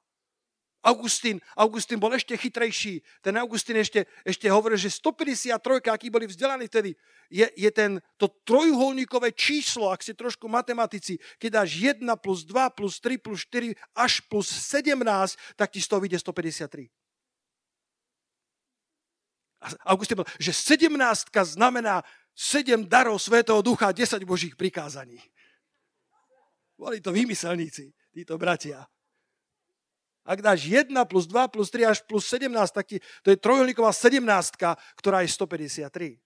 Augustín bol ešte chytrejší. Ten Augustín ešte hovoril, že 153, akí boli vzdelaní vtedy, je to trojuholníkové číslo, ak ste trošku matematici, keď dáš 1 plus 2 plus 3 plus 4 až plus 17, tak ti z toho vyjde 153. Augustín bol, že 17 znamená 7 darov Svätého Ducha a 10 Božích prikázaní. Boli to výmyselníci, títo bratia. Ak dáš 1 plus 2 plus 3 až plus 17, tak to je trojuholníková 17, ktorá je 153.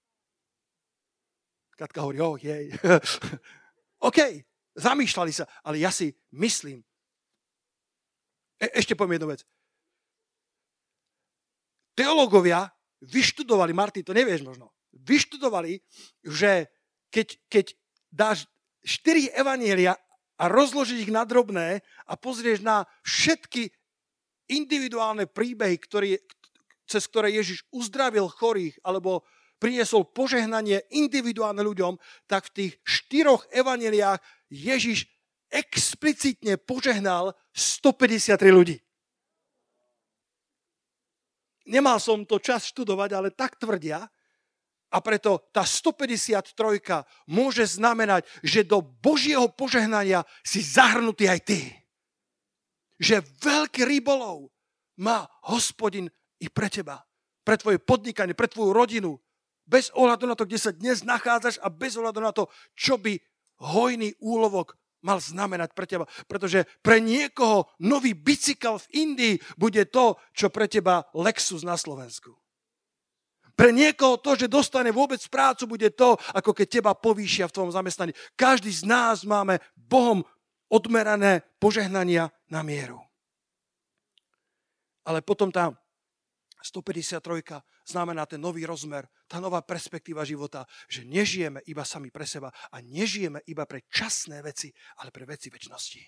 Katka hovorí, jej. OK, zamýšľali sa, ale ja si myslím. Ešte poviem jednu vec. Teológovia vyštudovali, Martin, to nevieš možno, vyštudovali, že keď dáš 4 evanjelia a rozložíš ich na drobné a pozrieš na všetky individuálne príbehy, cez ktoré Ježiš uzdravil chorých alebo priniesol požehnanie individuálne ľuďom, tak v tých 4 evanjeliách Ježiš explicitne požehnal 153 ľudí. Nemal som to čas študovať, ale tak tvrdia, a preto tá 153 môže znamenať, že do Božieho požehnania si zahrnutý aj ty. Že veľký rybolov má Hospodin i pre teba, pre tvoje podnikanie, pre tvoju rodinu, bez ohľadu na to, kde sa dnes nachádzaš a bez ohľadu na to, čo by hojný úlovok mal znamenať pre teba. Pretože pre niekoho nový bicykel v Indii bude to, čo pre teba Lexus na Slovensku. Pre niekoho to, že dostane vôbec prácu, bude to, ako keď teba povýšia v tvojom zamestnaní. Každý z nás máme Bohom odmerané požehnania na mieru. Ale potom tá 153 znamená ten nový rozmer, tá nová perspektíva života, že nežijeme iba sami pre seba a nežijeme iba pre časné veci, ale pre veci večnosti.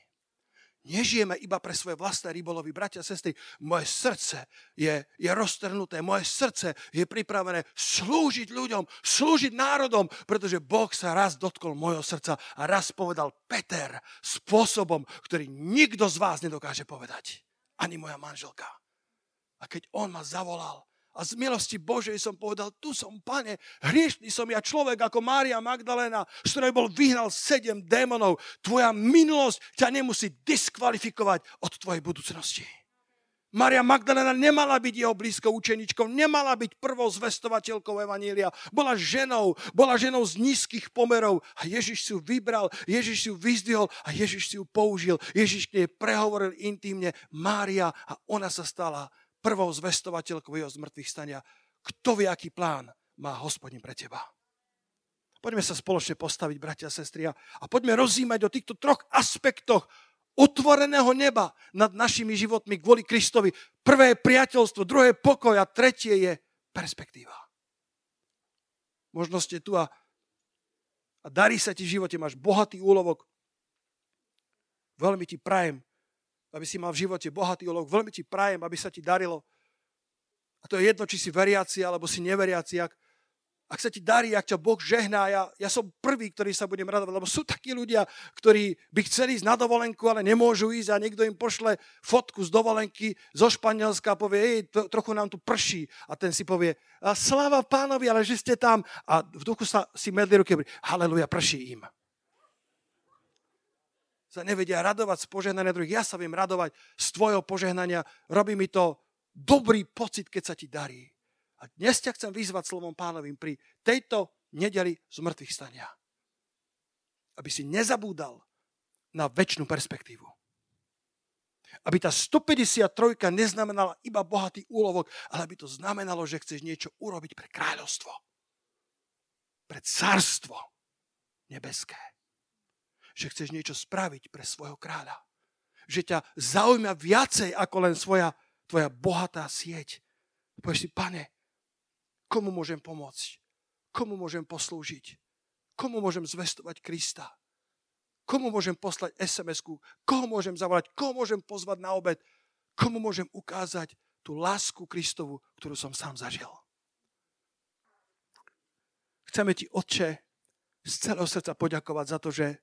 Nežijeme iba pre svoje vlastné rybolovy. Bratia, sestry, moje srdce je roztrhnuté, moje srdce je pripravené slúžiť ľuďom, slúžiť národom, pretože Boh sa raz dotkol mojho srdca a raz povedal Peter spôsobom, ktorý nikto z vás nedokáže povedať. Ani moja manželka. A keď on ma zavolal a z milosti Božej som povedal, tu som, Pane, hriešný som ja človek ako Mária Magdaléna, z ktorej bol vyhnal 7 démonov. Tvoja minulosť ťa nemusí diskvalifikovať od tvojej budúcnosti. Mária Magdaléna nemala byť jeho blízkou učeničkou, nemala byť prvou zvestovateľkou evanjelia. Bola ženou z nízkych pomerov a Ježiš si ju vybral, Ježiš si ju vyzdvihol a Ježiš si ju použil. Ježiš k nej prehovoril intímne Mária a ona sa stala prvou zvestovateľkou jeho zmrtvých stania. Kto vie, aký plán má Hospodin pre teba? Poďme sa spoločne postaviť, bratia a sestry, a poďme rozímať o týchto troch aspektoch otvoreného neba nad našimi životmi kvôli Kristovi. Prvé je priateľstvo, druhé je pokoj a tretie je perspektíva. Možno ste tu a darí sa ti v živote, máš bohatý úlovok. Veľmi ti prajem, aby si mal v živote bohatý úlovok, veľmi ti prajem, aby sa ti darilo. A to je jedno, či si veriaci, alebo si neveriaci. Ak sa ti darí, ak ťa Boh žehná, ja som prvý, ktorý sa budem radovať, lebo sú takí ľudia, ktorí by chceli ísť na dovolenku, ale nemôžu ísť a niekto im pošle fotku z dovolenky zo Španielska a povie, trochu nám tu prší. A ten si povie, sláva pánovi, ale že ste tam. A v duchu sa si medli ruky, haleluja, prší im. Sa nevedia radovať z požehnania druhých. Ja sa viem radovať z tvojho požehnania. Robí mi to dobrý pocit, keď sa ti darí. A dnes ťa chcem vyzvať slovom pánovým pri tejto nedeli zmrtvých stania. Aby si nezabúdal na večnú perspektívu. Aby tá 153 neznamenala iba bohatý úlovok, ale aby to znamenalo, že chceš niečo urobiť pre kráľovstvo. Pre cárstvo nebeské. Že chceš niečo spraviť pre svojho kráľa. Že ťa zaujíma viacej ako len tvoja bohatá sieť. Povieš si, pane, komu môžem pomôcť? Komu môžem poslúžiť? Komu môžem zvestovať Krista? Komu môžem poslať SMS-ku? Koho môžem zavolať? Koho môžem pozvať na obed? Komu môžem ukázať tú lásku Kristovu, ktorú som sám zažil? Chceme ti, Otče, z celého srdca poďakovať za to, že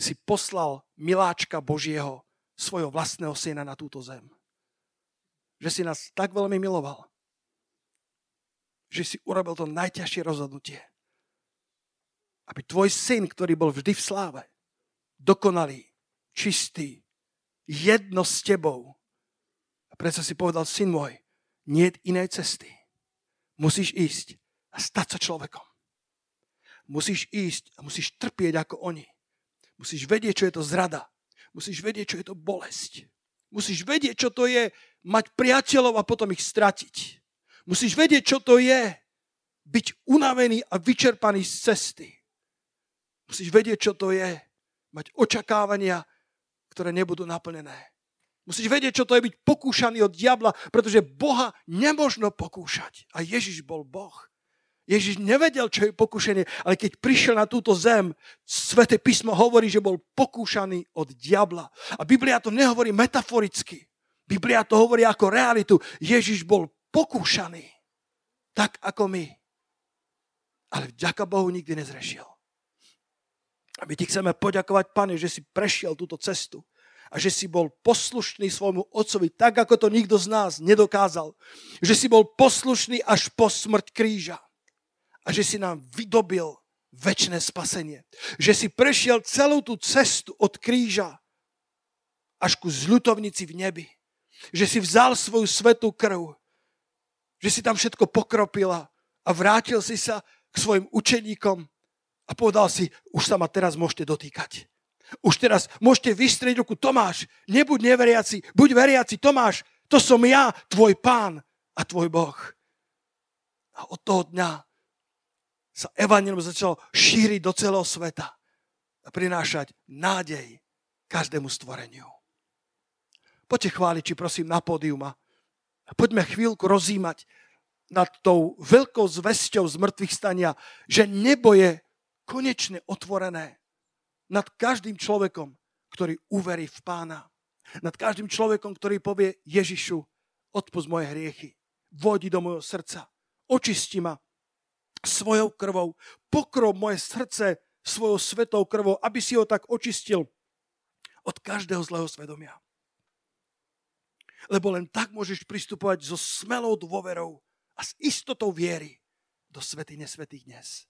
si poslal miláčka Božieho, svojho vlastného syna na túto zem. Že si nás tak veľmi miloval, že si urobil to najťažšie rozhodnutie. Aby tvoj syn, ktorý bol vždy v sláve, dokonalý, čistý, jedno s tebou. A preto si povedal, syn môj, nie je inej cesty. Musíš ísť a stať sa človekom. Musíš ísť a musíš trpieť ako oni. Musíš vedieť, čo je to zrada. Musíš vedieť, čo je to bolesť. Musíš vedieť, čo to je mať priateľov a potom ich stratiť. Musíš vedieť, čo to je byť unavený a vyčerpaný z cesty. Musíš vedieť, čo to je mať očakávania, ktoré nebudú naplnené. Musíš vedieť, čo to je byť pokúšaný od diabla, pretože Boha nemožno pokúšať. A Ježiš bol Boh. Ježiš nevedel, čo je pokúšanie, ale keď prišiel na túto zem, Sväté písmo hovorí, že bol pokúšaný od diabla. A Biblia to nehovorí metaforicky. Biblia to hovorí ako realitu. Ježiš bol pokúšaný, tak ako my. Ale vďaka Bohu nikdy nezrešil. A my ti chceme poďakovať, Pane, že si prešiel túto cestu a že si bol poslušný svojmu otcovi, tak ako to nikto z nás nedokázal. Že si bol poslušný až po smrť kríža a že si nám vydobil večné spasenie. Že si prešiel celú tú cestu od kríža až ku zľutovnici v nebi. Že si vzal svoju svätú krv, že si tam všetko pokropila a vrátil si sa k svojim učeníkom a povedal si, už sa ma teraz môžete dotýkať. Už teraz môžete vystrieť ruku, Tomáš, nebuď neveriaci, buď veriaci, Tomáš, to som ja, tvoj pán a tvoj Boh. A od toho dňa sa evanjelium začalo šíriť do celého sveta a prinášať nádej každému stvoreniu. Poďte chváliči, prosím, na pódium. A poďme chvíľku rozímať nad tou veľkou zvesťou zmrtvých stania, že nebo je konečne otvorené nad každým človekom, ktorý uverí v Pána. Nad každým človekom, ktorý povie Ježišu, odpusť moje hriechy, vojdi do mojho srdca, očisti ma svojou krvou, pokrop moje srdce svojou svetou krvou, aby si ho tak očistil od každého zlého svedomia. Lebo len tak môžeš pristupovať so smelou dôverou a s istotou viery do svätyne svätých dnes.